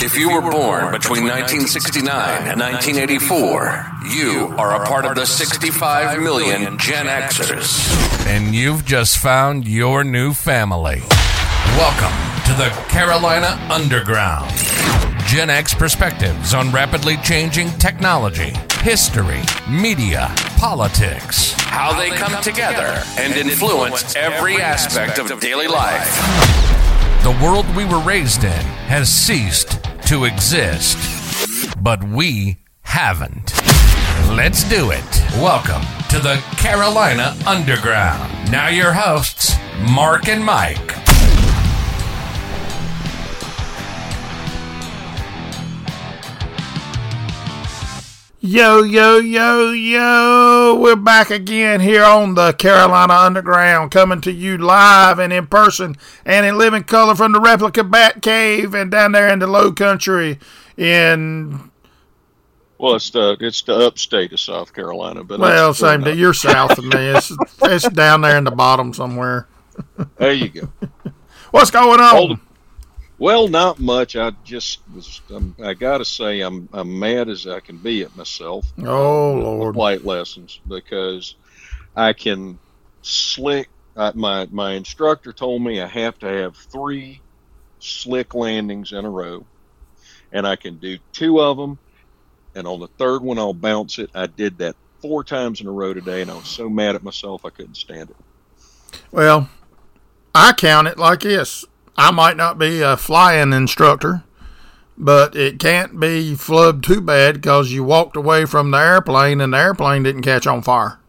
If you were born between 1969 and 1984, you are a part of the 65 million Gen Xers. And you've just found your new family. Welcome to the Carolina Underground. Gen X perspectives on rapidly changing technology, history, media, politics, how they come together and influence every aspect of daily life. The world we were raised in has ceased to exist, but we haven't. Let's do it. Welcome to the Carolina Underground. Now your hosts, Mark and Mike. Yo, yo, yo, yo, we're back again here on the Carolina Underground, coming to you live and in person and in living color from the Replica Bat Cave and down there in the low country in... Well, it's the upstate of South Carolina. But well, same day. You're south of me. It's down there in the bottom somewhere. There you go. What's going on? Well, not much. I gotta say, I'm mad as I can be at myself. Oh Lord! Flight lessons, because I can slick. My instructor told me I have to have 3 slick landings in a row, and I can do 2 of them. And on the third one, I'll bounce it. I did that 4 times in a row today, and I was so mad at myself I couldn't stand it. Well, I count it like this. I might not be a flying instructor, but it can't be flubbed too bad because you walked away from the airplane and the airplane didn't catch on fire.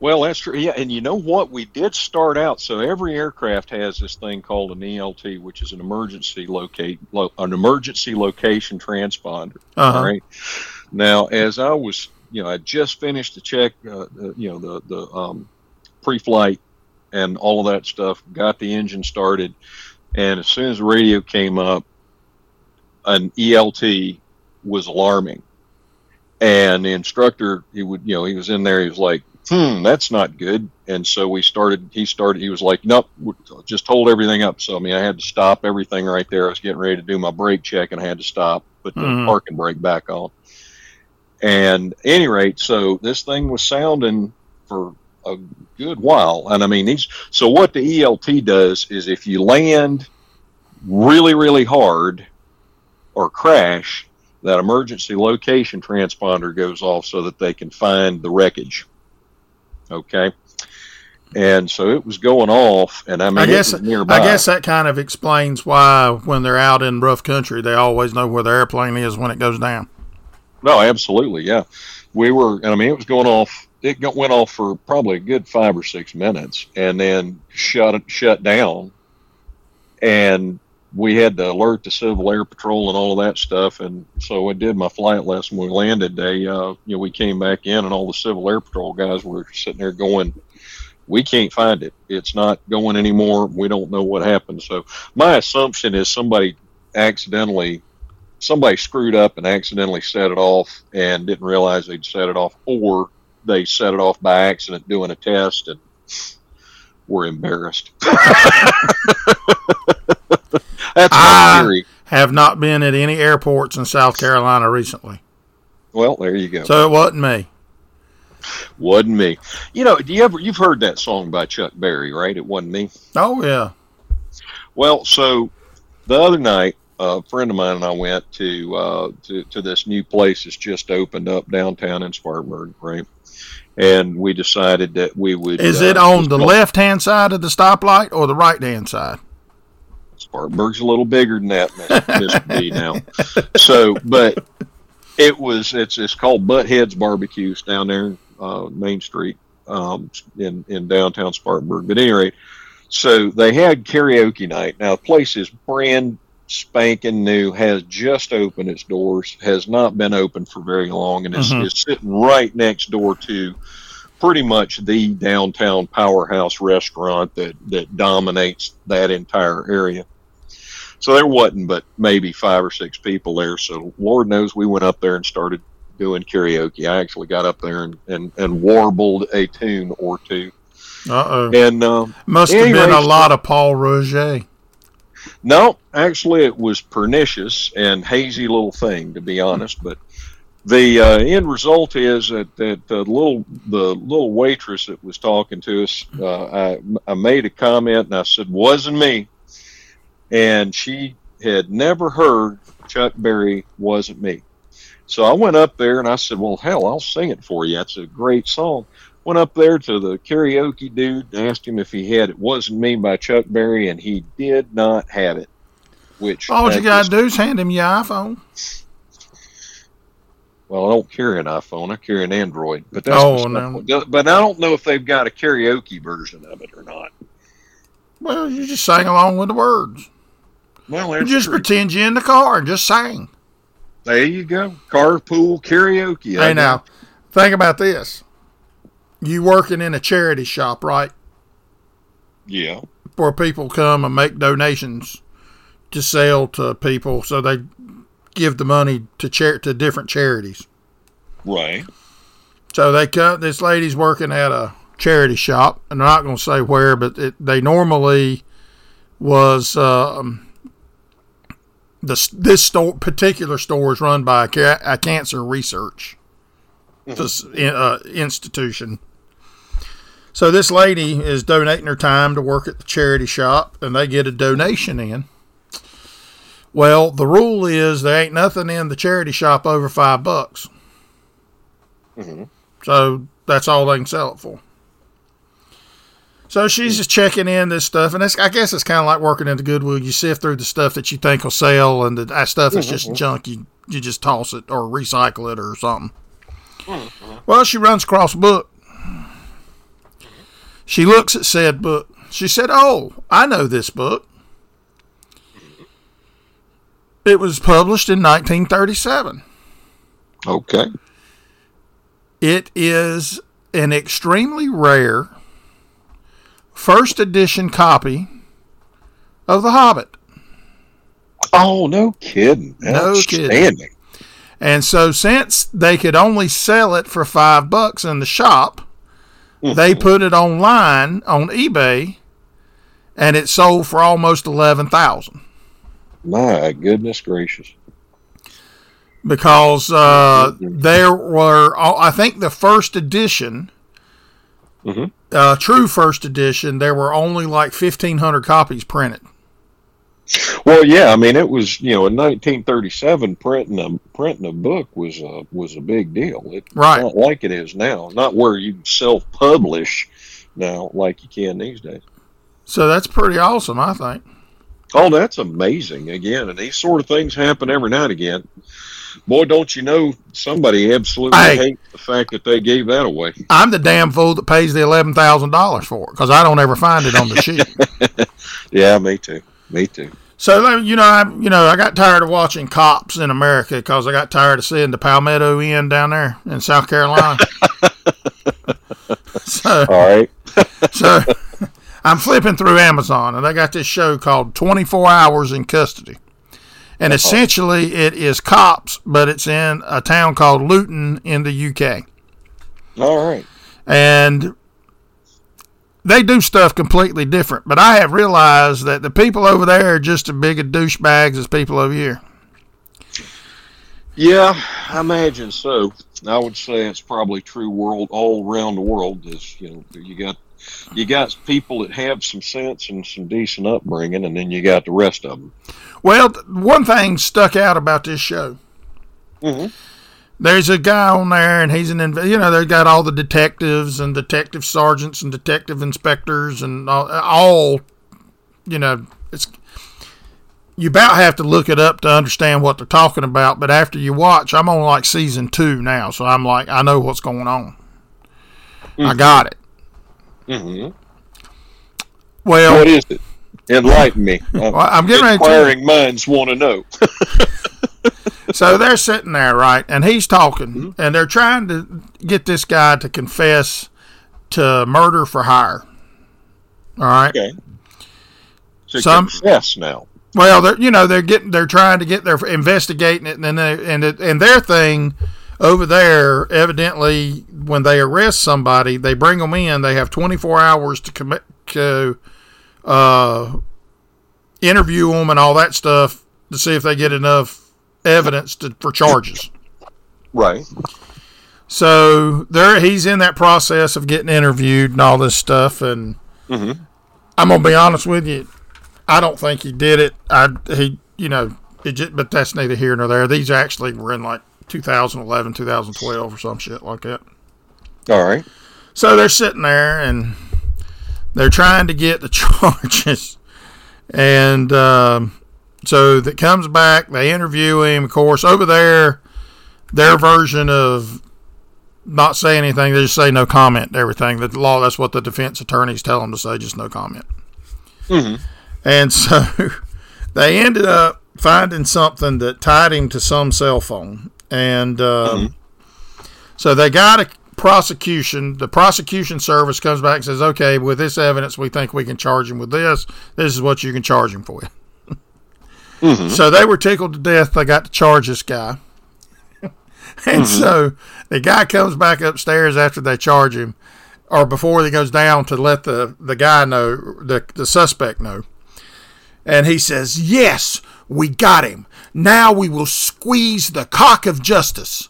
Well, that's true. Yeah, and you know what? We did start out. So every aircraft has this thing called an ELT, which is an emergency location transponder. Uh-huh. All right. Now, as I was, I just finished the check, pre-flight and all of that stuff, got the engine started, and as soon as the radio came up, an ELT was alarming. And the instructor, he was in there, he was like, that's not good. And so he was like, nope, just hold everything up. So, I had to stop everything right there. I was getting ready to do my brake check, and I had to stop, put the parking brake back on. And at any rate, so this thing was sounding for a good while. And so what the ELT does is if you land really, really hard or crash, that emergency location transponder goes off so that they can find the wreckage. Okay. And so it was going off, and it was nearby. I guess that kind of explains why when they're out in rough country, they always know where the airplane is when it goes down. No, absolutely. Yeah. We were, and it was going off. It went off for probably a good 5 or 6 minutes, and then shut down. And we had to alert the Civil Air Patrol and all of that stuff. And so I did my flight lesson. When we landed, we came back in, and all the Civil Air Patrol guys were sitting there going, "We can't find it. It's not going anymore. We don't know what happened." So my assumption is somebody screwed up and accidentally set it off and didn't realize they'd set it off, or they set it off by accident doing a test and were embarrassed. That's my theory. I have not been at any airports in South Carolina recently. Well, there you go. So it wasn't me. Wasn't me. You've heard that song by Chuck Berry, right? It wasn't me. Oh, yeah. Well, so the other night, a friend of mine and I went to this new place that's just opened up downtown in Spartanburg, right? And we decided that we would... Is it on the left-hand side of the stoplight or the right-hand side? Spartanburg's a little bigger than that, Mr. B now. So, but it's called Buttheads Barbecues down there, Main Street, in downtown Spartanburg. But at any rate, so they had karaoke night. Now, the place is brand spanking new, has just opened its doors, has not been open for very long, and it's sitting right next door to pretty much the downtown powerhouse restaurant that dominates that entire area. So there wasn't but maybe 5 or 6 people there, so Lord knows we went up there and started doing karaoke. I actually got up there and warbled a tune or two. Uh-oh. And must have been a lot of Paul Roger. No, actually it was pernicious and hazy little thing, to be honest. But the end result is that the little waitress that was talking to us, I made a comment and I said, wasn't me. And she had never heard Chuck Berry, Wasn't Me. So I went up there and I said, well, hell, I'll sing it for you. That's a great song. Went up there to the karaoke dude and asked him if he had It Wasn't Me by Chuck Berry, and he did not have it. Which all you got to do is hand him your iPhone. Well, I don't carry an iPhone. I carry an Android. But that's But I don't know if they've got a karaoke version of it or not. Well, you just sang along with the words. Well, you just pretend you're in the car and just sang. There you go. Carpool karaoke. Hey, now, think about this. You working in a charity shop, right? Yeah. Where people come and make donations to sell to people, so they give the money to different charities. Right. So they come. This lady's working at a charity shop, and I'm not going to say where, but they normally was... This particular store is run by a cancer research institution. So this lady is donating her time to work at the charity shop, and they get a donation in. Well, the rule is there ain't nothing in the charity shop over $5. Mm-hmm. So that's all they can sell it for. So she's just checking in this stuff, and I guess it's kind of like working in the Goodwill. You sift through the stuff that you think will sell, and that stuff is just junk. You just toss it or recycle it or something. Well, she runs across a book. She looks at said book. She said, oh, I know this book. It was published in 1937. Okay. It is an extremely rare... first edition copy of The Hobbit. Oh, no kidding. No kidding. And so since they could only sell it for $5 in the shop, they put it online on eBay, and it sold for almost $11,000. My goodness gracious. Because there were, I think the first edition... true first edition, there were only like 1,500 copies printed. Well, yeah, I mean, it was, you know, in 1937, printing a book was a big deal. It's right. Not like it is now. Not where you self-publish now like you can these days. So that's pretty awesome, I think. Oh, that's amazing, again. And these sort of things happen every now and again. Boy, don't you know, somebody absolutely hates the fact that they gave that away. I'm the damn fool that pays the $11,000 for it, because I don't ever find it on the sheet. Yeah, me too. So, I got tired of watching Cops in America because I got tired of seeing the Palmetto Inn down there in South Carolina. So, all right. So I'm flipping through Amazon, and they got this show called 24 Hours in Custody. And essentially, it is Cops, but it's in a town called Luton in the UK. All right. And they do stuff completely different. But I have realized that the people over there are just as big a douchebags as people over here. Yeah, I imagine so. I would say it's probably true world all around the world. Is, you got people that have some sense and some decent upbringing, and then you got the rest of them. Well, one thing stuck out about this show. Mm-hmm. There's a guy on there, and he's they've got all the detectives and detective sergeants and detective inspectors and all you about have to look it up to understand what they're talking about. But after you watch, I'm on like season 2 now, so I'm like, I know what's going on. Mm-hmm. I got it. Mm-hmm. Well, what is it? Enlighten me. I'm getting ready. Inquiring minds want to know. So they're sitting there, right? And he's talking, mm-hmm. and they're trying to get this guy to confess to murder for hire. All right. Okay. So confess now. Well, they're investigating it, and their thing over there, evidently, when they arrest somebody, they bring them in. They have 24 hours to commit to. interview them and all that stuff to see if they get enough evidence for charges. Right. So there, he's in that process of getting interviewed and all this stuff. And mm-hmm. I'm gonna be honest with you, I don't think he did it. But that's neither here nor there. These actually were in like 2011, 2012, or some shit like that. All right. So they're sitting there and they're trying to get the charges, and so that comes back. They interview him, of course, over there. Their version of not say anything, they just say no comment to everything. The law, that's what the defense attorneys tell them to say, just no comment. Mm-hmm. And so they ended up finding something that tied him to some cell phone. And so they got a prosecution. The prosecution service comes back and says, okay, with this evidence, we think we can charge him with this. This is what you can charge him for. Mm-hmm. So they were tickled to death. They got to charge this guy. And so the guy comes back upstairs after they charge him, or before he goes down to let the guy know, the suspect know. And he says, yes, we got him. Now we will squeeze the cock of justice.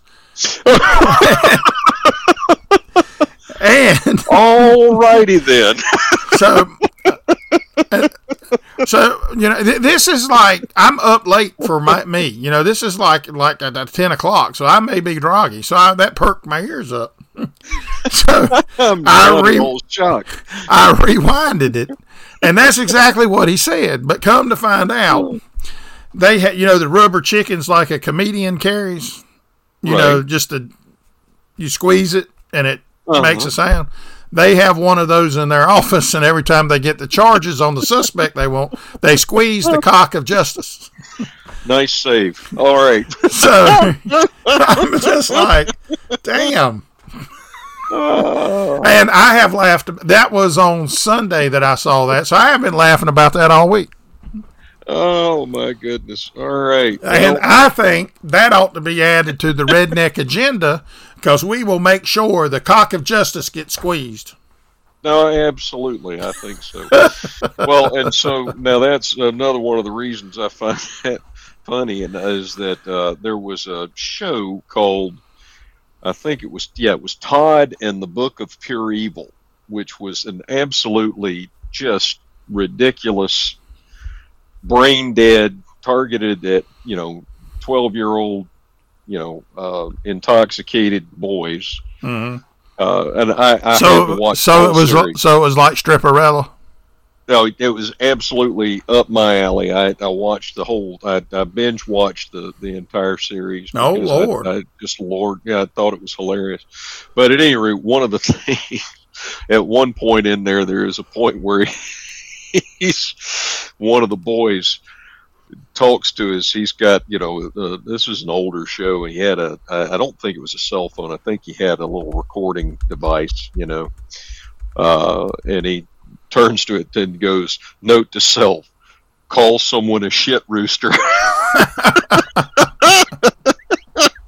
And all righty then. So, you know, this is like, I'm up late for me. You know, this is like at 10 o'clock, so I may be groggy. So that perked my ears up. So I rewinded it, and that's exactly what he said. But come to find out, they had, you know, the rubber chickens like a comedian carries, you right. know, just you squeeze it and it makes a sound. They have one of those in their office, and every time they get the charges on the suspect they squeeze the cock of justice. Nice save. All right. So I'm just like, damn. And I have laughed. That was on Sunday that I saw that, so I have been laughing about that all week. Oh, my goodness. All right. And I think that ought to be added to the redneck agenda, because we will make sure the cock of justice gets squeezed. No, absolutely. I think so. Well, and so now that's another one of the reasons I find that funny, and is that there was a show called, I think it was Todd and the Book of Pure Evil, which was an absolutely just ridiculous, brain dead, targeted at, you know, 12-year-old, you know, intoxicated boys. Mm-hmm. And I so, had to watch so it was series. So it was like Stripperella. No, it was absolutely up my alley. I watched the whole. I binge watched the entire series. Oh Lord! I thought it was hilarious. But at any rate, one of the things at one point in there is a point where he's one of the boys talks to us. He's got, you know, this is an older show. And he had I don't think it was a cell phone. I think he had a little recording device, you know, and he turns to it and goes, note to self, call someone a shit rooster.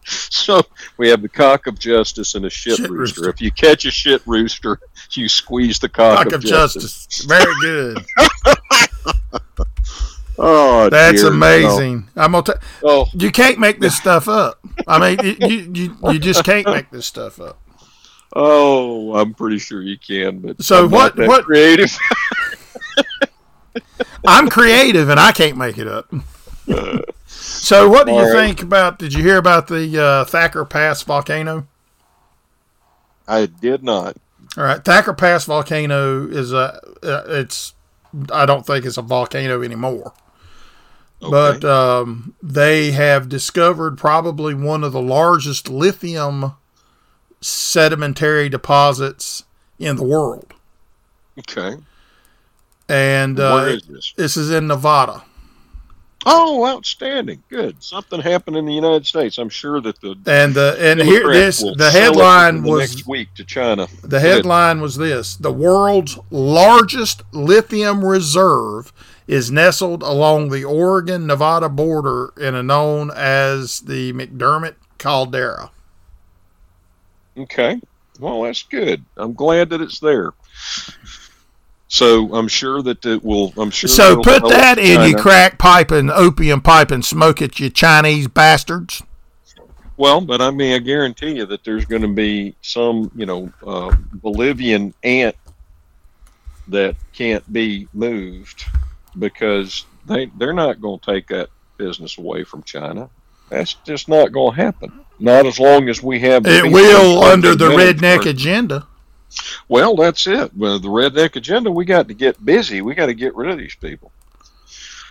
So we have the cock of justice and a shit rooster. If you catch a shit rooster, you squeeze the cock of justice. Very good. Oh, that's amazing. No. I'm gonna you can't make this stuff up. I mean, you just can't make this stuff up. Oh, I'm pretty sure you can, but so I'm what creative? I'm creative and I can't make it up. So what do you think about, did you hear about the Thacker Pass volcano? I did not. All right. Thacker Pass volcano is I don't think it's a volcano anymore. Okay. But they have discovered probably one of the largest lithium sedimentary deposits in the world. Okay. And where is this? This is in Nevada. Oh, outstanding. Good. Something happened in the United States. I'm sure that the headline was next week to China. The headline was this: the world's largest lithium reserve is nestled along the Oregon-Nevada border and known as the McDermott Caldera. Okay. Well, that's good. I'm glad that it's there. So I'm sure that it will. I'm sure. So put that in your crack pipe and opium pipe and smoke it, you Chinese bastards. Well, but I mean, I guarantee you that there's going to be some, you know, Bolivian ant that can't be moved because they're not going to take that business away from China. That's just not going to happen. Not as long as we have. It will under the redneck agenda. Well, that's it. With the redneck agenda, we got to get busy. We got to get rid of these people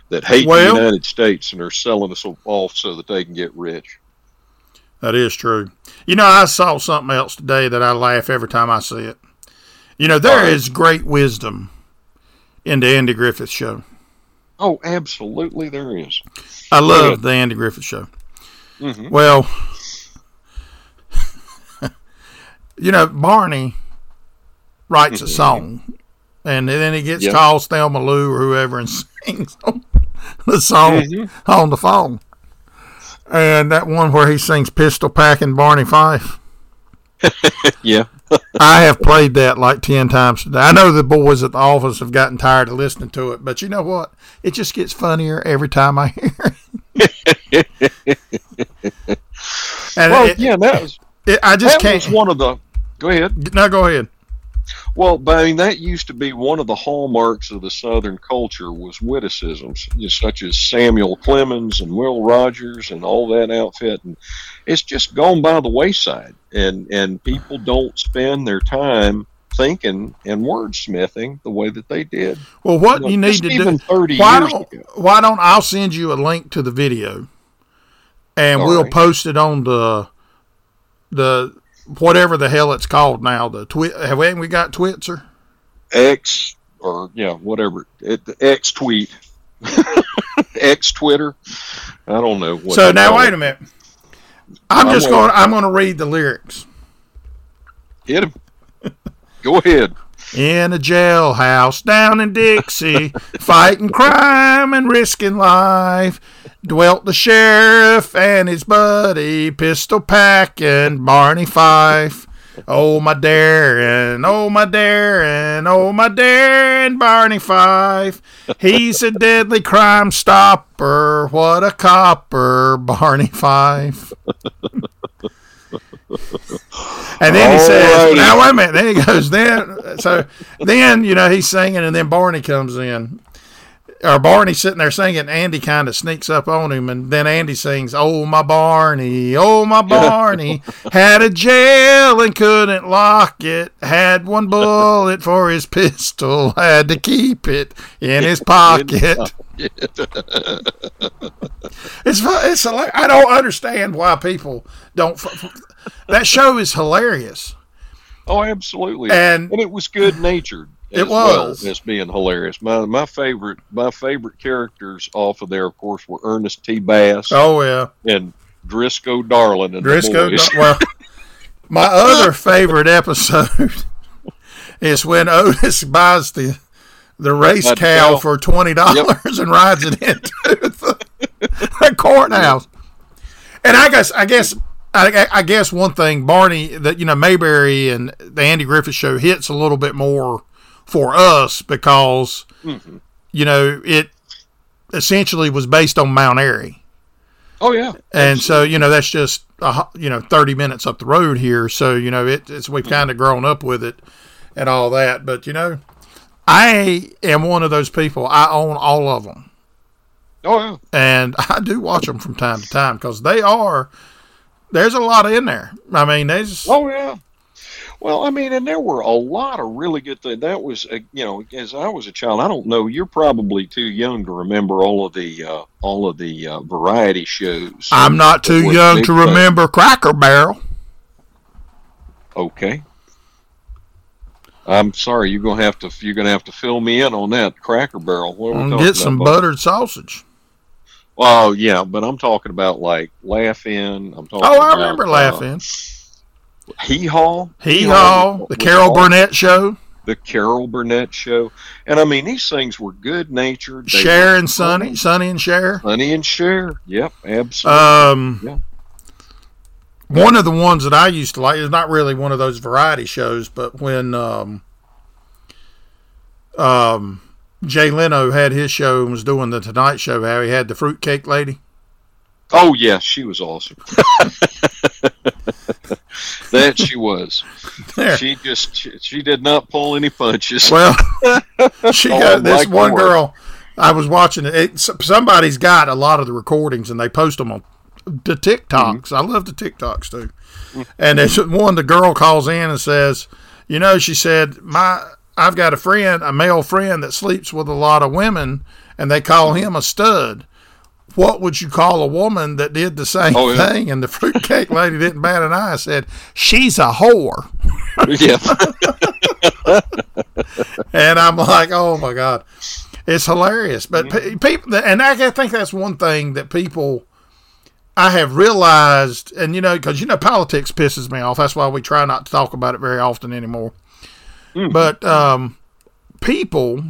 that hate the United States and are selling us off so that they can get rich. That is true. You know, I saw something else today that I laugh every time I see it. You know, there is great wisdom in the Andy Griffith Show. Oh, absolutely there is. I love the Andy Griffith Show. Mm-hmm. Well, you know, Barney writes a song, and then he gets calls Thelma Lou or whoever and sings the song on the phone. And that one where he sings Pistol Packing Barney Fife. Yeah. I have played that like 10 times today. I know the boys at the office have gotten tired of listening to it, but you know what? It just gets funnier every time I hear it. Go ahead. No, go ahead. Well, but I mean, that used to be one of the hallmarks of the Southern culture was witticisms, such as Samuel Clemens and Will Rogers and all that outfit. And it's just gone by the wayside, and people don't spend their time thinking and wordsmithing the way that they did. Well, what you need to do, 30 years ago. Why don't I'll send you a link to the video, and we'll post it on the whatever the hell it's called now, the haven't we got Twitzer? X or whatever X tweet, X Twitter. I don't know. What so now wait a minute. I'm going to read the lyrics. Hit him. Go ahead. In a jailhouse down in Dixie, fighting crime and risking life, dwelt the sheriff and his buddy, Pistol Packin' Barney Fife. Oh, my darin', oh, my darin', oh, my darin' Barney Fife. He's a deadly crime stopper. What a copper, Barney Fife. And then he says, now wait a minute, then he goes, he's singing, and then Barney comes in. Or Barney's sitting there singing, Andy kind of sneaks up on him, and then Andy sings, oh, my Barney, had a jail and couldn't lock it, had one bullet for his pistol, had to keep it in his pocket. It's hilarious. I don't understand why people don't... That show is hilarious. Oh, absolutely. And it was good-natured. It was. Well, as being hilarious. My favorite characters off of there, of course, were Ernest T. Bass. Oh, yeah. And Dricso Darling. And well, my other favorite episode is when Otis buys the race cow for $20 and rides it into the courthouse. And I guess one thing, Barney, that, you know, Mayberry and the Andy Griffith Show hits a little bit more for us because, you know, it essentially was based on Mount Airy. Oh, yeah. And so, you know, that's just, 30 minutes up the road here. So, you know, it's we've kind of grown up with it and all that. But, you know, I am one of those people. I own all of them. Oh, yeah. And I do watch them from time to time because they are... There's a lot in there. I mean, there's... Oh, yeah. Well, I mean, and there were a lot of really good things. That was, as I was a child, I don't know, you're probably too young to remember all of the variety shows. I'm not too young to remember Cracker Barrel. Okay. I'm sorry, you're gonna have to fill me in on that Cracker Barrel. What are we get some about? Buttered sausage. Oh, yeah, but I'm talking about, like, Laugh-In. I remember Laugh-In. Hee Haw. Hee Haw. The Carol Burnett Show. The Carol Burnett Show. And, I mean, these things were good-natured. Cher and Sonny. Sonny and Cher. Sonny and Cher. Yep, absolutely. One of the ones that I used to like, it's not really one of those variety shows, but when Jay Leno had his show and was doing the Tonight Show, how he had the fruitcake lady. Oh, yeah, she was awesome. That she was. There. She did not pull any punches. Well, she got this one girl. I was watching it. Somebody's got a lot of the recordings, and they post them on the TikToks. Mm-hmm. I love the TikToks, too. Mm-hmm. And there's one, the girl calls in and says, you know, she said, I've got a friend, a male friend that sleeps with a lot of women, and they call him a stud. What would you call a woman that did the same thing? And the fruitcake lady didn't bat an eye. Said, she's a whore. Yeah. And I'm like, oh, my God. It's hilarious. But people, and I think that's one thing that people, I have realized, and, you know, because, you know, politics pisses me off. That's why we try not to talk about it very often anymore. Mm. But people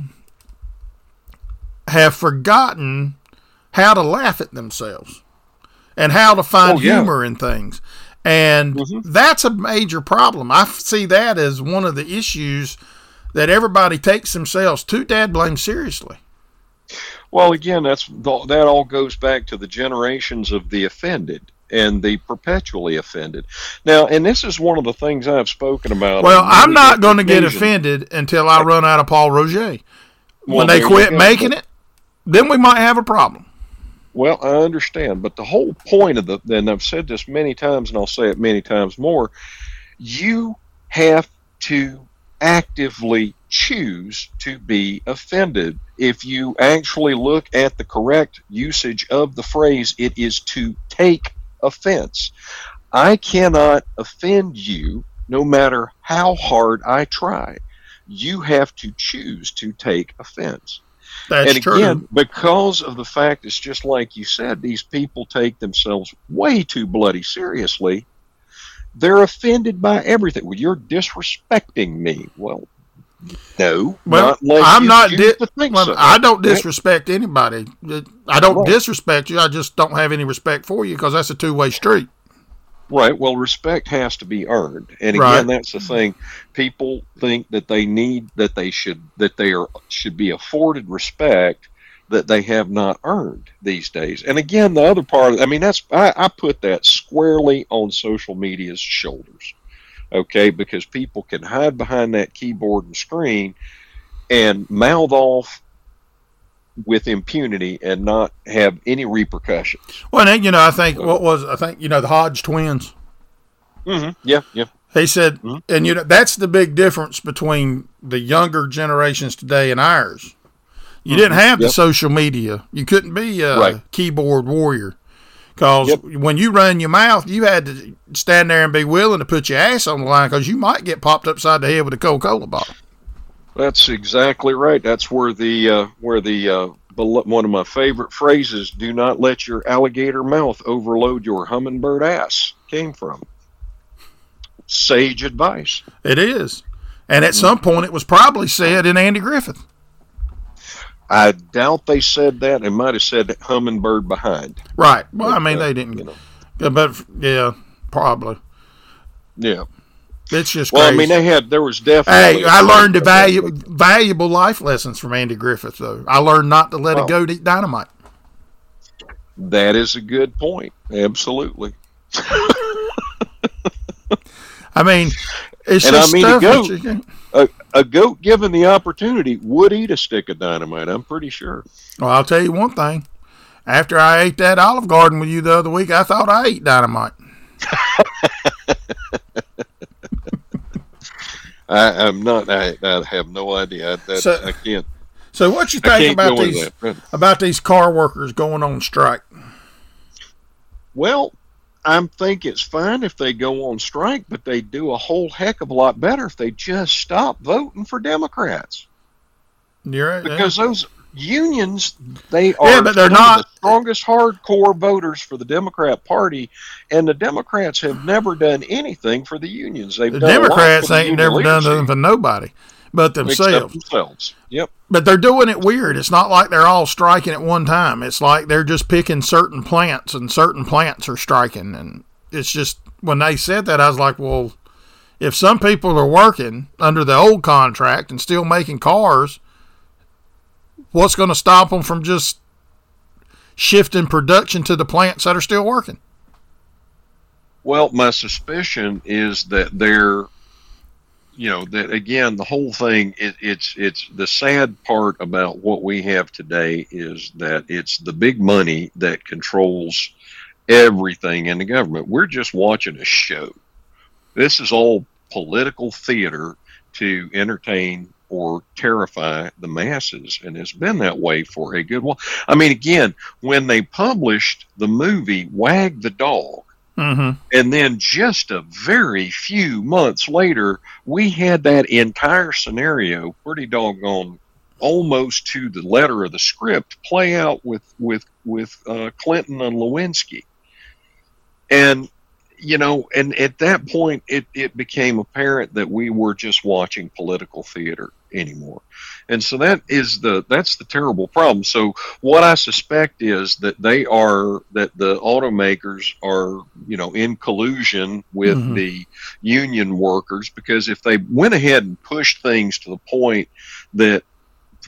have forgotten how to laugh at themselves and how to find humor in things. And that's a major problem. I see that as one of the issues, that everybody takes themselves too dad blame seriously. Well, again, that all goes back to the generations of the offended and the perpetually offended. Now, and this is one of the things I've spoken about. Well, I'm not going to get offended until I run out of Paul Roger. When they quit making it, then we might have a problem. Well, I understand, but the whole point of and I've said this many times, and I'll say it many times more, you have to actively choose to be offended. If you actually look at the correct usage of the phrase, it is to take offense. I cannot offend you no matter how hard I try. You have to choose to take offense. That's true. Because of the fact, it's just like you said, these people take themselves way too bloody seriously. They're offended by everything. Well, you're disrespecting me. Well, no. Well, I don't disrespect anybody. I don't disrespect you. I just don't have any respect for you, because that's a two-way street. Right. Well, respect has to be earned. And again, that's the thing. People think that they should be afforded respect that they have not earned these days. And again, the other part, I mean, I put that squarely on social media's shoulders. Okay. Because people can hide behind that keyboard and screen and mouth off with impunity and not have any repercussions. Well, and, you know, I think the Hodge twins. Mm-hmm. Yeah, yeah. They said, and, you know, that's the big difference between the younger generations today and ours. You didn't have the social media. You couldn't be a keyboard warrior, because when you run your mouth, you had to stand there and be willing to put your ass on the line, because you might get popped upside the head with a Coca-Cola bottle. That's exactly right. That's where the one of my favorite phrases, "Do not let your alligator mouth overload your hummingbird ass," came from. Sage advice. It is. And at some point it was probably said in Andy Griffith. I doubt they said that. They might have said hummingbird behind. Right. Well, but, I mean, they didn't. You know. But, yeah, probably. Yeah. It's just crazy. Well, I mean, there was definitely... Hey, I learned valuable life lessons from Andy Griffith, though. I learned not to let a goat eat dynamite. That is a good point. Absolutely. I mean, it's just stuff that you can... A goat, given the opportunity, would eat a stick of dynamite, I'm pretty sure. Well, I'll tell you one thing. After I ate that Olive Garden with you the other week, I thought I ate dynamite. I have no idea. I can't. So what you think about these car workers going on strike? Well, I think it's fine if they go on strike, but they do a whole heck of a lot better if they just stop voting for Democrats. You're right. Because those unions, they are but they're not the strongest hardcore voters for the Democrat Party, and the Democrats have never done anything for the unions. The Democrats ain't never done nothing for nobody but themselves. Except themselves. Yep. But they're doing it weird. It's not like they're all striking at one time. It's like they're just picking certain plants, and certain plants are striking. And it's just, when they said that, I was like, well, if some people are working under the old contract and still making cars, What's going to stop them from just shifting production to the plants that are still working? Well, my suspicion is that they're, you know, that again, the whole thing, it's the sad part about what we have today is that it's the big money that controls everything in the government. We're just watching a show. This is all political theater to entertain or terrify the masses, and it's been that way for a good while. I mean, again, when they published the movie Wag the Dog, mm-hmm. and then just a very few months later, we had that entire scenario pretty doggone almost to the letter of the script play out with Clinton and Lewinsky. And, you know, and at that point, it became apparent that we were just watching political theater anymore. And so that's the terrible problem. So what I suspect is that the automakers are, you know, in collusion with mm-hmm. the union workers, because if they went ahead and pushed things to the point that,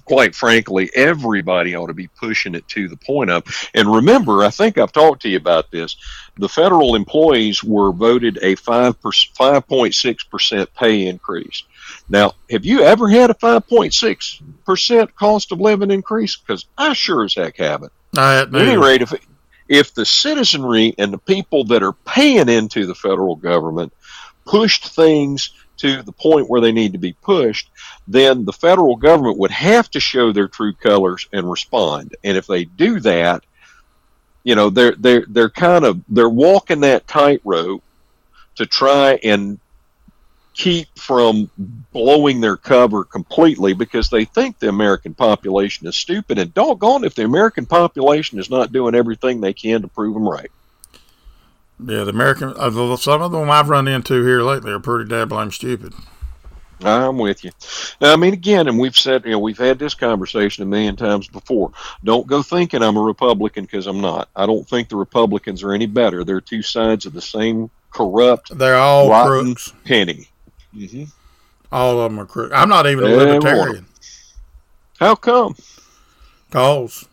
quite frankly, everybody ought to be pushing it to the point of. And remember, I think I've talked to you about this. The federal employees were voted a 5.6% pay increase. Now, have you ever had a 5.6% cost of living increase? Because I sure as heck haven't. At any rate, if the citizenry and the people that are paying into the federal government pushed things to the point where they need to be pushed, then the federal government would have to show their true colors and respond. And if they do that, you know, they're walking that tightrope to try and keep from blowing their cover completely, because they think the American population is stupid, and doggone if the American population is not doing everything they can to prove them right. Yeah, some of them I've run into here lately are pretty damn stupid. I'm with you. Now, I mean, again, and we've said, you know, we've had this conversation a million times before. Don't go thinking I'm a Republican, because I'm not. I don't think the Republicans are any better. They're two sides of the same corrupt, they're all rotten crooks. Penny. Mm-hmm. All of them are crooks. I'm not even a libertarian. How come? Cause.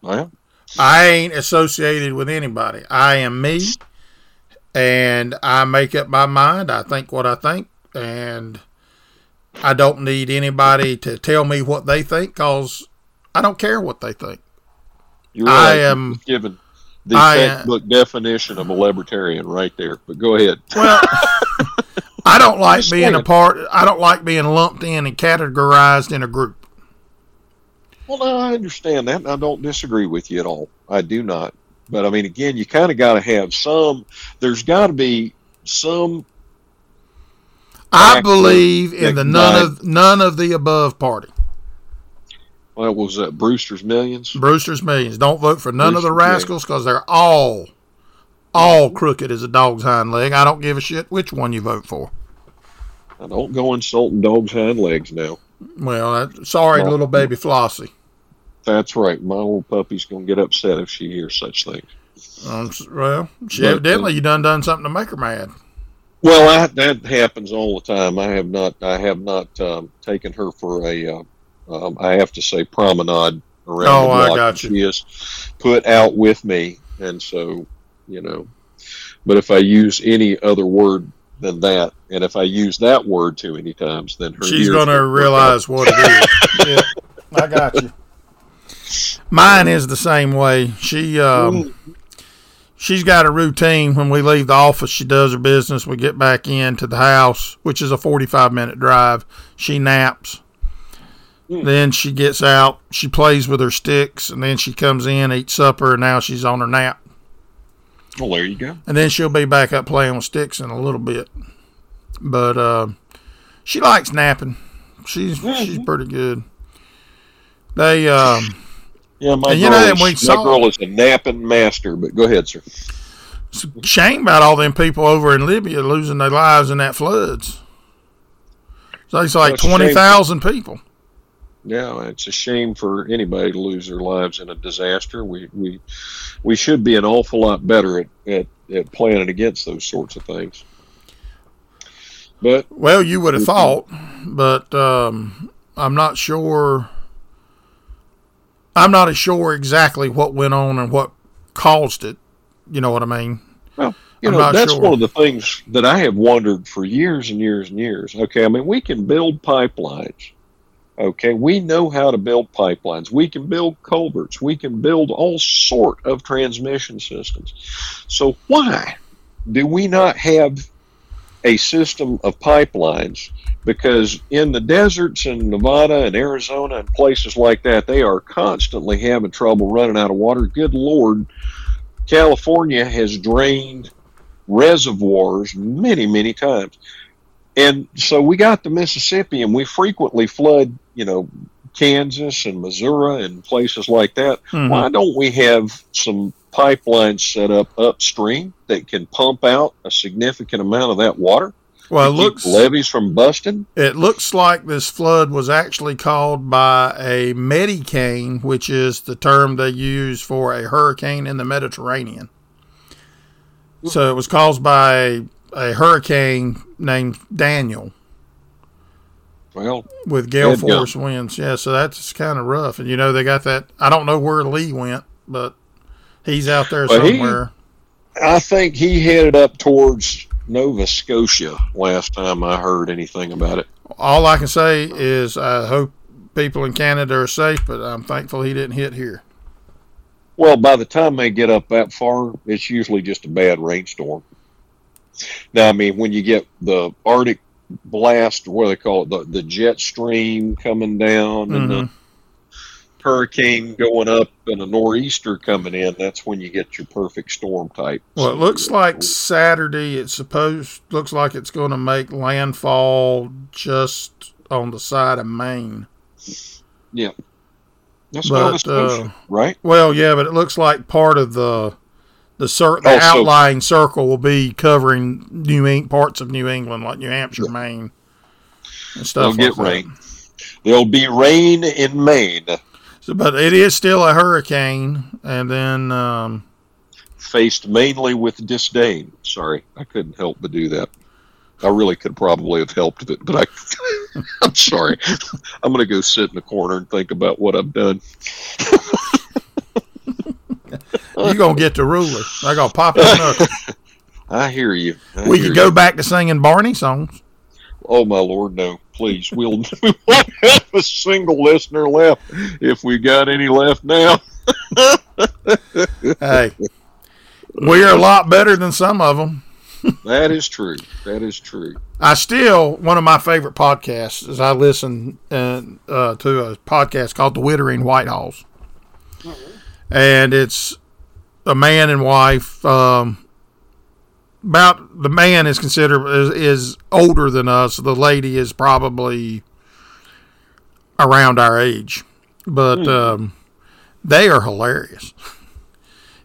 Well. I ain't associated with anybody. I am me, and I make up my mind. I think what I think, and I don't need anybody to tell me what they think, because I don't care what they think. You're right. I am given the textbook definition of a libertarian right there. But go ahead. Well, I don't like being a part. I don't like being lumped in and categorized in a group. Well, no, I understand that, and I don't disagree with you at all. I do not. But, I mean, again, you kind of got to have some – there's got to be some – I believe in the none of the above party. Well, was that Brewster's Millions? Brewster's Millions. Don't vote for none of the rascals, because they're all crooked as a dog's hind leg. I don't give a shit which one you vote for. I don't go insulting dog's hind legs now. Well, sorry, little baby Flossie. That's right. My little puppy's going to get upset if she hears such things. Well, she evidently you done something to make her mad. Well, that happens all the time. I have not taken her for a promenade around the block. I got you. She is put out with me, and so, you know. But if I use any other word than that, and if I use that word too many times, then her she's going to realize what it is. Yeah, I got you. Mine is the same way. She's got a routine. When we leave the office, she does her business. We get back into the house, which is a 45-minute drive. She naps. Mm. Then she gets out. She plays with her sticks, and then she comes in, eats supper, and now she's on her nap. Well, there you go. And then she'll be back up playing with sticks in a little bit. But she likes napping. She's pretty good. They my girl is a napping master. But go ahead, sir. It's a shame about all them people over in Libya losing their lives in that floods. So it's like 20,000 people. Yeah, it's a shame for anybody to lose their lives in a disaster. We should be an awful lot better at planning against those sorts of things. But well, you would have thought, but I'm not sure I'm not sure exactly what went on and what caused it. You know what I mean? Well, you know, that's one of the things that I have wondered for years and years and years. Okay, I mean, we can build pipelines. Okay, we know how to build pipelines. We can build culverts. We can build all sort of transmission systems. So why do we not have a system of pipelines? Because in the deserts in Nevada and Arizona and places like that, they are constantly having trouble running out of water. Good Lord, California has drained reservoirs many, many times. And so we got the Mississippi, and we frequently flood, you know, Kansas and Missouri and places like that. Mm-hmm. Why don't we have some pipelines set up upstream that can pump out a significant amount of that water? Well, it looks, keep levees from busting. It looks like this flood was actually caused by a Medicane, which is the term they use for a hurricane in the Mediterranean. So it was caused by a hurricane named Daniel. Well, with gale force winds. Yeah, so that's kind of rough. And, you know, they got that. I don't know where Lee went, but he's out there somewhere. I think he headed up towards Nova Scotia last time I heard anything about it. All I can say is I hope people in Canada are safe, but I'm thankful he didn't hit here. Well, by the time they get up that far, it's usually just a bad rainstorm. Now, I mean, when you get the Arctic blast, what do they call it, the jet stream coming down, mm-hmm. and the hurricane going up and a nor'easter coming in, that's when you get your perfect storm type. Well, it looks like Saturday looks like it's going to make landfall just on the side of Maine. Yeah. That's Nova Scotia, right? Well, yeah, but it looks like part of the outlying circle will be covering parts of New England, like New Hampshire, yeah. Maine, and stuff. They'll get rain. There'll be rain in Maine. So, but it is still a hurricane, and then faced mainly with disdain. Sorry, I couldn't help but do that. I really could probably have helped it, but I'm sorry. I'm going to go sit in the corner and think about what I've done. You're going to get the ruler. They're going to pop his knuckle. I hear you. We could go back to singing Barney songs. Oh, my Lord, no. Please. We won't have a single listener left if we got any left now. Hey, we're a lot better than some of them. That is true. That is true. One of my favorite podcasts is I listen to a podcast called The Wittering Whitehalls. Oh, really? And it's a man and wife. About the man is considered is older than us. The lady is probably around our age, but they are hilarious.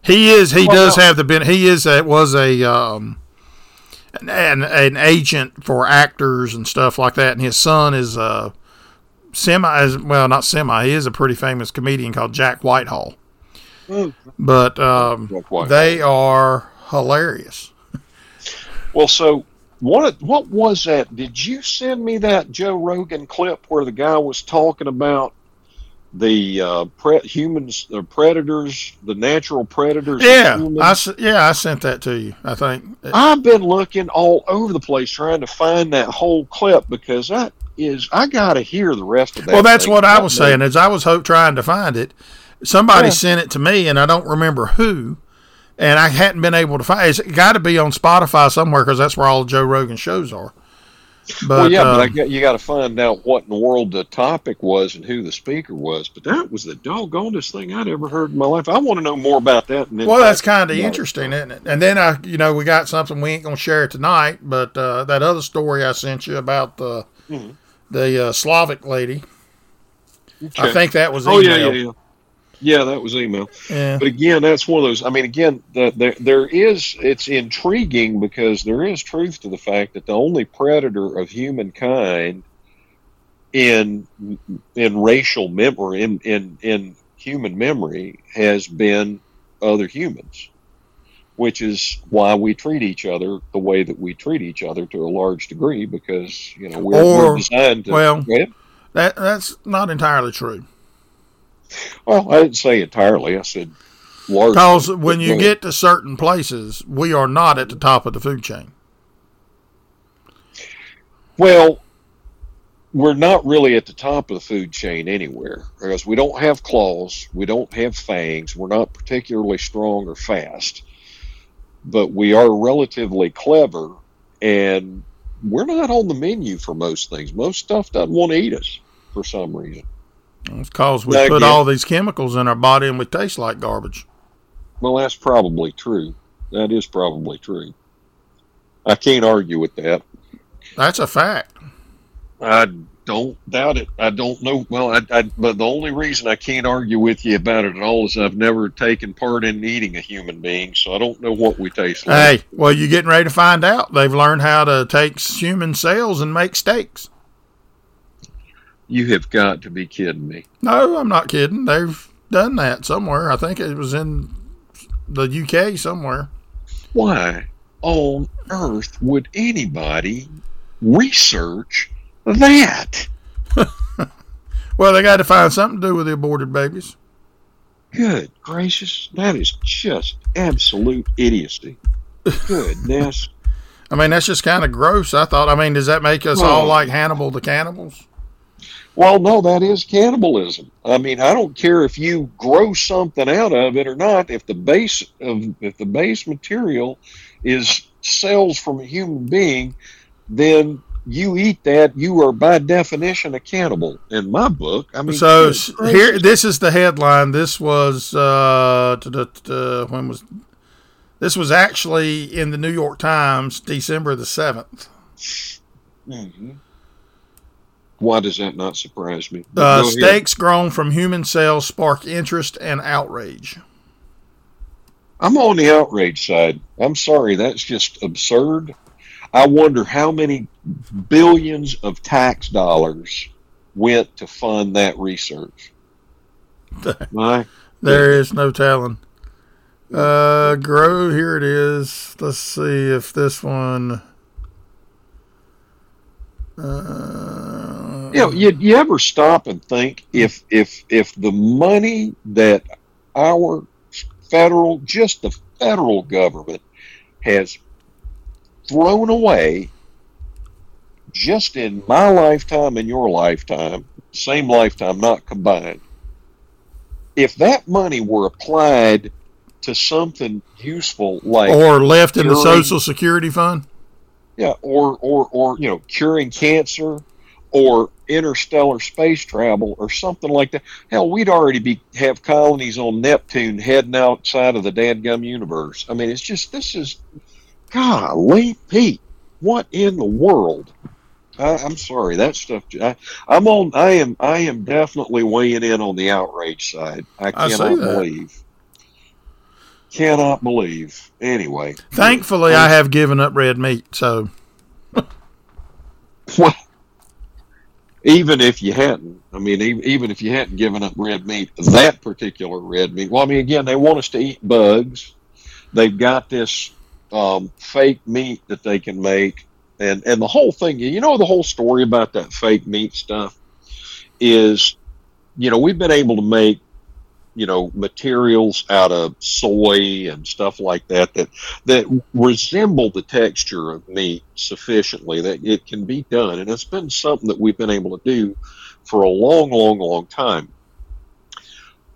He was an agent for actors and stuff like that, and his son is he is a pretty famous comedian called Jack Whitehall. But they are hilarious. Well, so what was that? Did you send me that Joe Rogan clip where the guy was talking about the humans, the predators, the natural predators? Yeah, I sent that to you, I think. I've been looking all over the place trying to find that whole clip because I got to hear the rest of that. Well, that's what I was saying is I was trying to find it. Somebody sent it to me, and I don't remember who, and I hadn't been able to find it. It's got to be on Spotify somewhere because that's where all Joe Rogan shows are. But, but you got to find out what in the world the topic was and who the speaker was. But that was the doggonest thing I'd ever heard in my life. I want to know more about that. Well, that's kind of interesting, isn't it? And then, we got something we ain't going to share tonight, but that other story I sent you about the Slavic lady, okay. I think that was email. Yeah. Yeah, that was email. Yeah. But again, that's one of those. I mean, again, it's intriguing because there is truth to the fact that the only predator of humankind in racial memory, in human memory, has been other humans, which is why we treat each other the way that we treat each other to a large degree because, we're designed to. Well, that's not entirely true. Well, I didn't say entirely. I said large. Because when you get to certain places, we are not at the top of the food chain. Well, we're not really at the top of the food chain anywhere, because we don't have claws, we don't have fangs, we're not particularly strong or fast, but we are relatively clever, and we're not on the menu for most things. Most stuff doesn't want to eat us for some reason. It's because we put all these chemicals in our body and we taste like garbage. Well, that's probably true. That is probably true. I can't argue with that. That's a fact. I don't doubt it. I don't know. Well, but the only reason I can't argue with you about it at all is I've never taken part in eating a human being, so I don't know what we taste like. Hey, well, you're getting ready to find out. They've learned how to take human cells and make steaks. You have got to be kidding me. No, I'm not kidding. They've done that somewhere. I think it was in the UK somewhere. Why on earth would anybody research that? Well, they got to find something to do with the aborted babies. Good gracious. That is just absolute idiocy. Goodness. I mean, that's just kind of gross. I mean, does that make us all like Hannibal the cannibals? Well, no, that is cannibalism. I mean, I don't care if you grow something out of it or not. If the base material is cells from a human being, then you eat that, you are by definition a cannibal. In my book, I mean. So here, this is the headline. This was This was actually in the New York Times, December the 7th. Mm-hmm. Why does that not surprise me? Steaks grown from human cells spark interest and outrage. I'm on the outrage side. I'm sorry, that's just absurd. I wonder how many billions of tax dollars went to fund that research. There is no telling. Here it is. Let's see if this one... You ever stop and think if the money that our federal government has thrown away just in my lifetime and your lifetime, same lifetime not combined, if that money were applied to something useful like or left in the Social Security fund? Yeah, or curing cancer or interstellar space travel or something like that. Hell, we'd already have colonies on Neptune heading outside of the dadgum universe. I mean, golly, Pete, what in the world? I'm sorry, that stuff. I am definitely weighing in on the outrage side. Cannot believe. Anyway. Thankfully, I have given up red meat, so. Well, even if you hadn't, given up red meat, that particular red meat, well, I mean, again, they want us to eat bugs. They've got this fake meat that they can make. And the whole thing, you know, the whole story about that fake meat stuff is, you know, we've been able to make, you know, materials out of soy and stuff like that resemble the texture of meat sufficiently that it can be done. And it's been something that we've been able to do for a long, long, long time.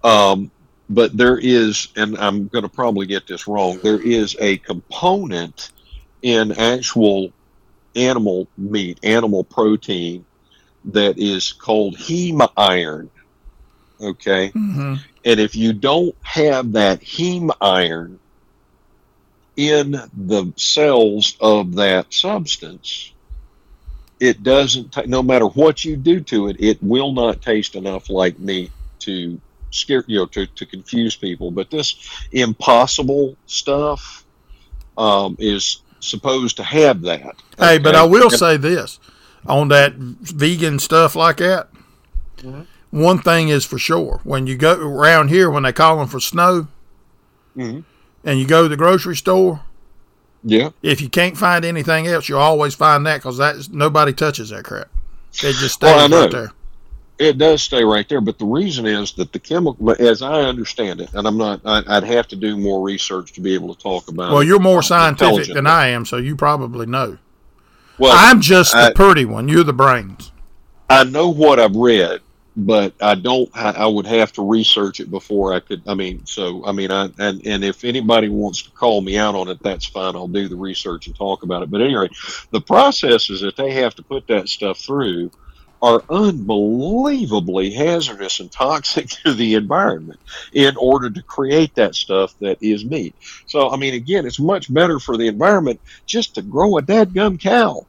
But there is, and I'm going to probably get this wrong, there is a component in actual animal meat, animal protein, that is called heme iron. Okay. Mm-hmm. And if you don't have that heme iron in the cells of that substance, it doesn't, no matter what you do to it, it will not taste enough like meat to scare, you know, to confuse people. But this impossible stuff is supposed to have that. Okay? Hey, but I will say this on that vegan stuff like that. Mm-hmm. One thing is for sure, when you go around here, when they call them for snow, mm-hmm. and you go to the grocery store, yeah, if you can't find anything else, you'll always find that because nobody touches that crap. It just stays right there. It does stay right there, but the reason is that the chemical, as I understand it, and I'm not, I'd have to do more research to be able to talk about it. Well, you're more scientific than I am, so you probably know. Well, I'm just the pretty one. You're the brains. I know what I've read, but I don't, I would have to research it before I could, and if anybody wants to call me out on it, that's fine. I'll do the research and talk about it. But anyway, the processes that they have to put that stuff through are unbelievably hazardous and toxic to the environment in order to create that stuff that is meat. So, I mean, again, it's much better for the environment just to grow a dadgum cow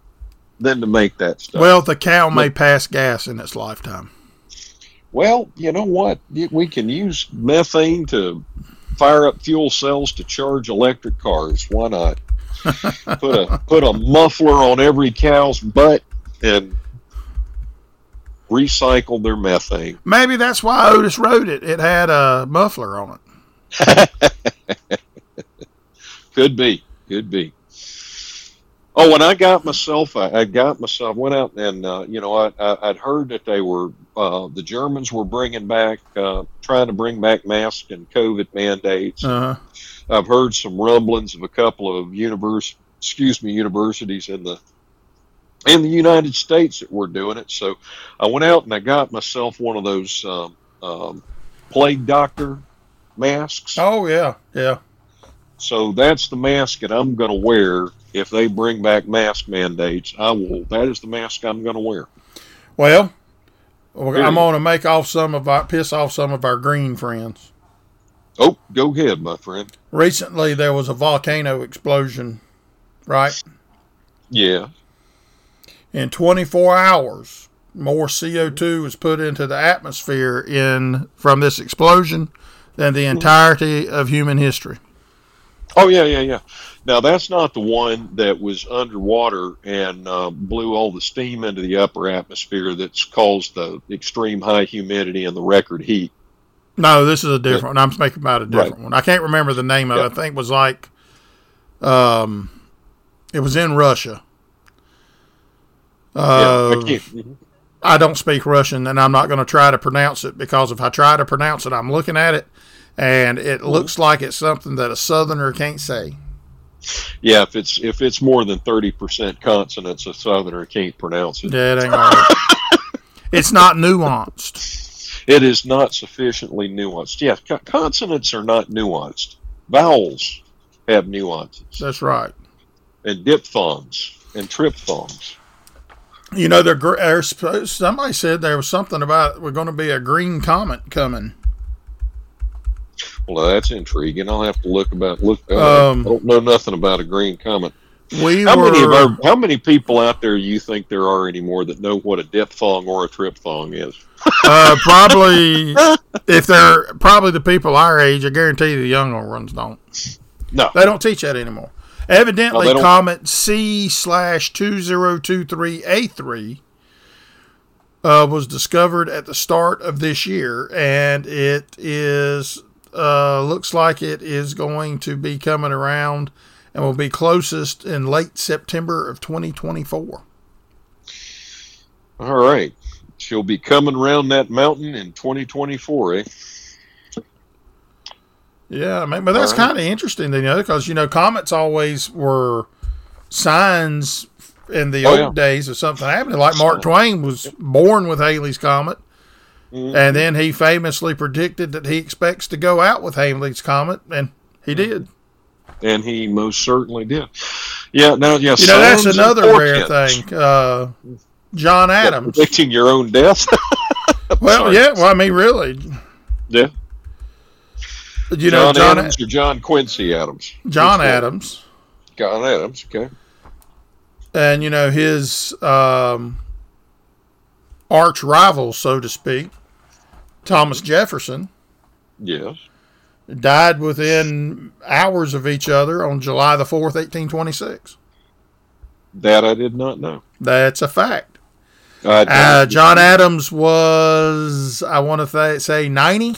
than to make that stuff. Well, the cow may pass gas in its lifetime. Well, you know what? We can use methane to fire up fuel cells to charge electric cars. Why not? Put a muffler on every cow's butt and recycle their methane. Maybe that's why Otis wrote it. It had a muffler on it. Could be. Oh, when I got myself, went out and, I'd heard that they were, the Germans were trying to bring back masks and COVID mandates. Uh-huh. I've heard some rumblings of a couple of universities in the United States that were doing it. So I went out and I got myself one of those plague doctor masks. Oh, yeah, yeah. So that's the mask that I'm going to wear if they bring back mask mandates. That is the mask I'm going to wear. Well, I'm going to piss off some of our green friends. Oh, go ahead, my friend. Recently, there was a volcano explosion, right? Yeah. In 24 hours, more CO2 was put into the atmosphere from this explosion than the entirety of human history. Oh, yeah. Now, that's not the one that was underwater and blew all the steam into the upper atmosphere that's caused the extreme high humidity and the record heat. No, this is a different one. I'm speaking about a different one. I can't remember the name of it. I think it was it was in Russia. I don't speak Russian, and I'm not going to try to pronounce it, because if I try to pronounce it, I'm looking at it, and it looks like it's something that a Southerner can't say. Yeah, if it's more than 30% consonants, a Southerner can't pronounce it. Yeah, it ain't right. It's not nuanced. It is not sufficiently nuanced. Yeah, consonants are not nuanced. Vowels have nuances. That's right. And diphthongs and triphthongs. You know, somebody said there was something about we're going to be a green comet coming. Well, that's intriguing. I'll have to look. I don't know nothing about a green comet. How many people out there you think there are anymore that know what a diphthong or a triphthong is? Probably, if they're probably the people our age. I guarantee you the younger ones don't. No, they don't teach that anymore. Evidently, comet C/2023A3 was discovered at the start of this year, and it is looks like it is going to be coming around and will be closest in late September of 2024. All right. She'll be coming around that mountain in 2024, eh? Yeah, but that's kind of interesting, because, comets always were signs in the old days of something happening. Like Mark Twain was born with Halley's Comet, and then he famously predicted that he expects to go out with Halley's Comet, and he did. And he most certainly did. Yeah, now, yes. Yeah, that's another rare thing. John Adams. What, predicting your own death? Really. Yeah. John Adams or John Quincy Adams? John Adams, okay. And, his arch rival, so to speak, Thomas Jefferson. Yes. Died within hours of each other on July the 4th, 1826. That I did not know. That's a fact. John Adams was, I want to say 90.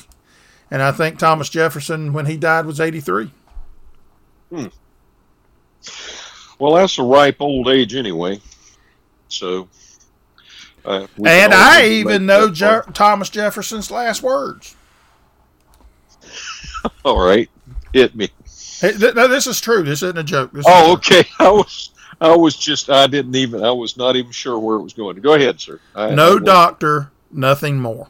And I think Thomas Jefferson, when he died, was 83. Well, that's a ripe old age anyway. So, And I even know Thomas Jefferson's last words. All right, hit me. Hey, no, this is true. This isn't a joke. Okay. I was not even sure where it was going. Go ahead, sir. No doctor, nothing more.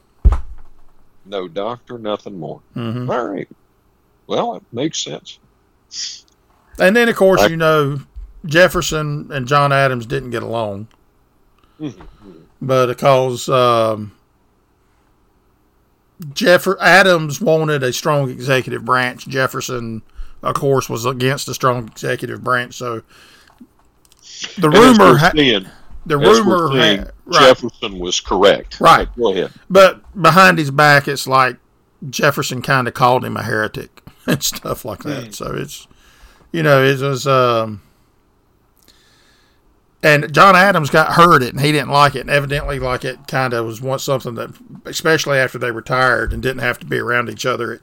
No doctor, nothing more. Mm-hmm. All right. Well, it makes sense. And then, of course, Jefferson and John Adams didn't get along. Mm-hmm. But because Adams wanted a strong executive branch, Jefferson, of course, was against a strong executive branch. So the rumor Jefferson was correct. Right. Go ahead. But behind his back, it's like Jefferson kind of called him a heretic and stuff like that. Mm. So it's, it was. And John Adams heard it, and he didn't like it. And evidently, it kind of was something that, especially after they retired and didn't have to be around each other,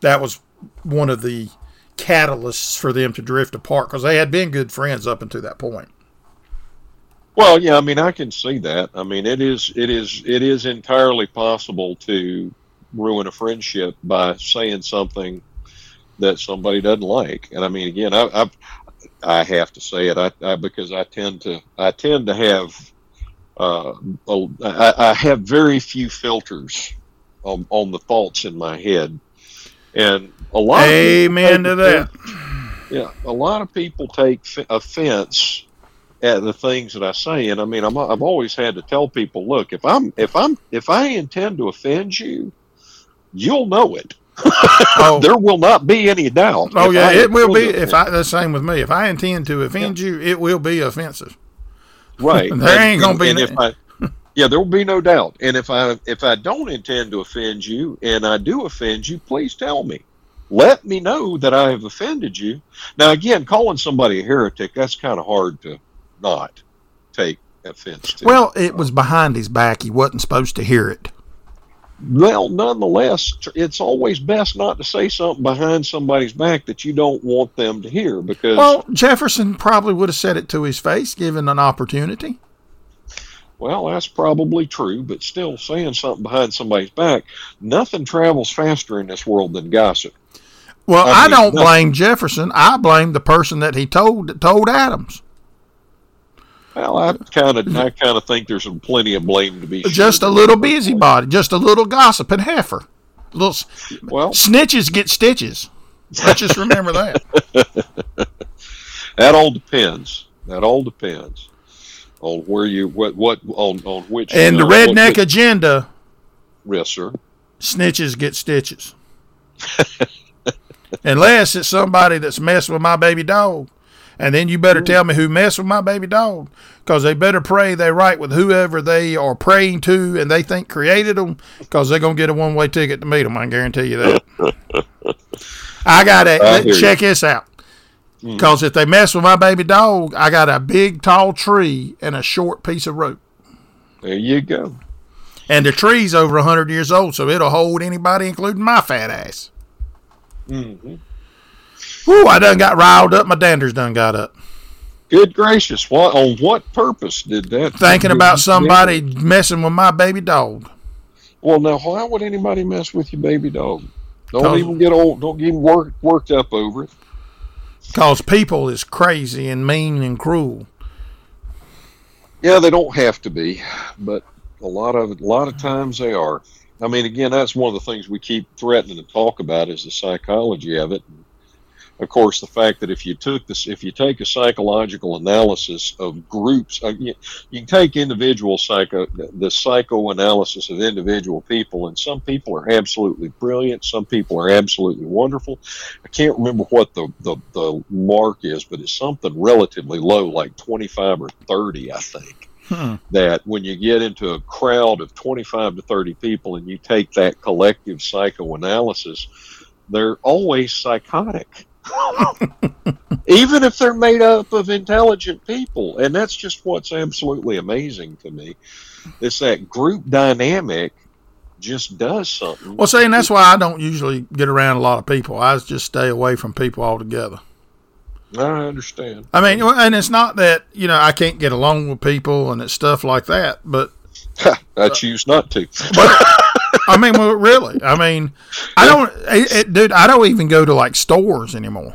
that was one of the catalysts for them to drift apart, because they had been good friends up until that point. Well, yeah, I can see that. It is entirely possible to ruin a friendship by saying something that somebody doesn't like. And again, I have to say it, because I tend to have I have very few filters on the thoughts in my head, and a lot. Amen to that. Yeah, a lot of people take offense at the things that I say, and I've always had to tell people, look, if I intend to offend you, you'll know it. There will not be any doubt. Oh yeah, it will be. The same with me. If I intend to offend you, it will be offensive. Right. There ain't gonna be. There will be no doubt. And if I don't intend to offend you, and I do offend you, please tell me. Let me know that I have offended you. Now again, calling somebody a heretic, that's kind of hard to not take offense to. Well, it was behind his back. He wasn't supposed to hear it. Well, nonetheless, it's always best not to say something behind somebody's back that you don't want them to hear, because... Well, Jefferson probably would have said it to his face, given an opportunity. Well, that's probably true, but still, saying something behind somebody's back, nothing travels faster in this world than gossip. Well, I don't blame Jefferson. I blame the person that he told that told Adams. Well, I kind of think there's plenty of blame to be. Just a little busybody, just a little gossip and heifer. Snitches get stitches. Let's just remember that. That all depends. On where you on which. And the redneck agenda. Yes, sir. Snitches get stitches. Unless it's somebody that's messed with my baby dog. And then you better tell me who messed with my baby dog, because they better pray they right with whoever they are praying to and they think created them, because they're going to get a one-way ticket to meet them. I can guarantee you that. I got to check this out, because if they mess with my baby dog, I got a big, tall tree and a short piece of rope. There you go. And the tree's over 100 years old, so it'll hold anybody, including my fat ass. Mm-hmm. Whew, I done got riled up. My danders done got up. Good gracious. On what purpose did that? Thinking about somebody messing with my baby dog. Well, now, why would anybody mess with your baby dog? Don't even get old. Don't get worked up over it. Because people is crazy and mean and cruel. Yeah, they don't have to be, but a lot of times they are. Again, that's one of the things we keep threatening to talk about is the psychology of it. Of course, the fact that if you take a psychological analysis of groups, you can take the psychoanalysis of individual people, and some people are absolutely brilliant, some people are absolutely wonderful. I can't remember what the mark is, but it's something relatively low, like 25 or 30, I think. That when you get into a crowd of 25 to 30 people and you take that collective psychoanalysis, they're always psychotic. Even if they're made up of intelligent people. And that's just what's absolutely amazing to me. It's that group dynamic just does something. Well, see, and that's why I don't usually get around a lot of people. I just stay away from people altogether. I understand. I mean, and it's not that, you know, I can't get along with people and it's stuff like that, but I choose not to. But, I mean, well, really, I mean, I don't, dude, I don't even go to like stores anymore.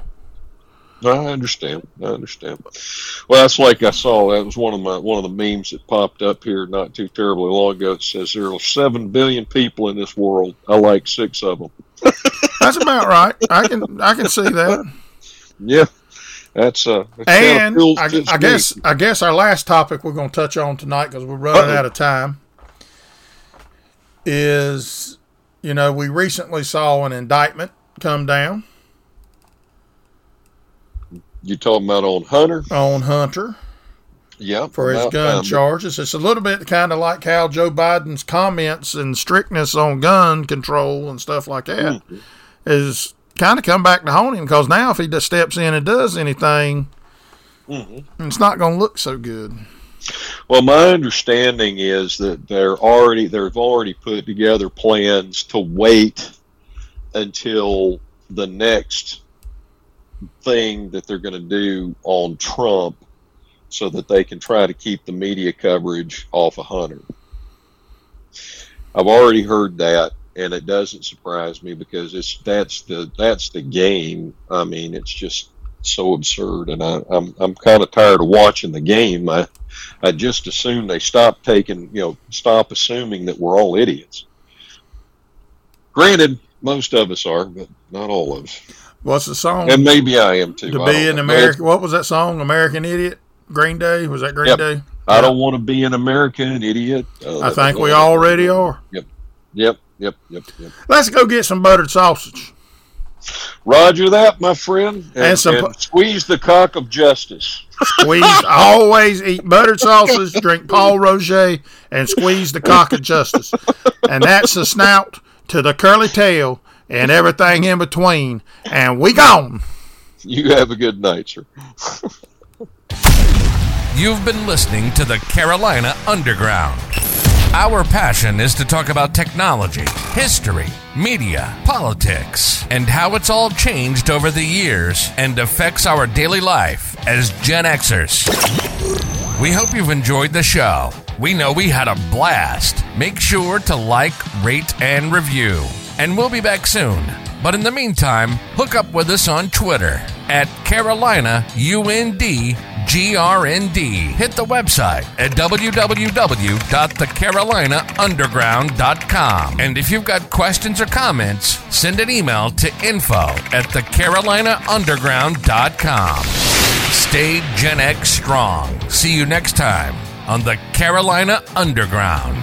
I understand. I understand. Well, that's like I saw. That was one of the memes that popped up here not too terribly long ago. It says there are 7 billion people in this world. I like 6 of them. That's about right. I can see that. Yeah, that's And I guess our last topic we're going to touch on tonight, because we're running out of time, is, you know, we recently saw an indictment come down. You talking about on Hunter? On Hunter. Yeah. For his gun charges. It's a little bit kind of like how Joe Biden's comments and strictness on gun control and stuff like that is kind of come back to haunt him, because now if he just steps in and does anything, it's not going to look so good. Well, my understanding is that they've already put together plans to wait until the next thing that they're going to do on Trump, so that they can try to keep the media coverage off of Hunter. I've already heard that, and it doesn't surprise me, because that's the game. I mean, it's just so absurd, and I'm kind of tired of watching the game. I just assume they stop assuming that we're all idiots. Granted, most of us are, but not all of us. What's the song? And maybe I am too. To be an American. What was that song? American Idiot. Green Day. Was that Green Day? I don't want to be an American idiot. I think we already are. Yep. Let's go get some buttered sausage. Roger that, my friend. And squeeze the cock of justice. I always eat buttered sausage, drink Paul Roger, and squeeze the cock of justice. And that's the snout to the curly tail, and everything in between, and we gone. You have a good night, sir. You've been listening to the Carolina Underground. Our passion is to talk about technology, history, media, politics, and how it's all changed over the years and affects our daily life as Gen Xers. We hope you've enjoyed the show. We know we had a blast. Make sure to like, rate, and review. And we'll be back soon. But in the meantime, hook up with us on Twitter at CarolinaUndGrnd. Hit the website at www.thecarolinaunderground.com. And if you've got questions or comments, send an email to info@thecarolinaunderground.com. Stay Gen X strong. See you next time on the Carolina Underground.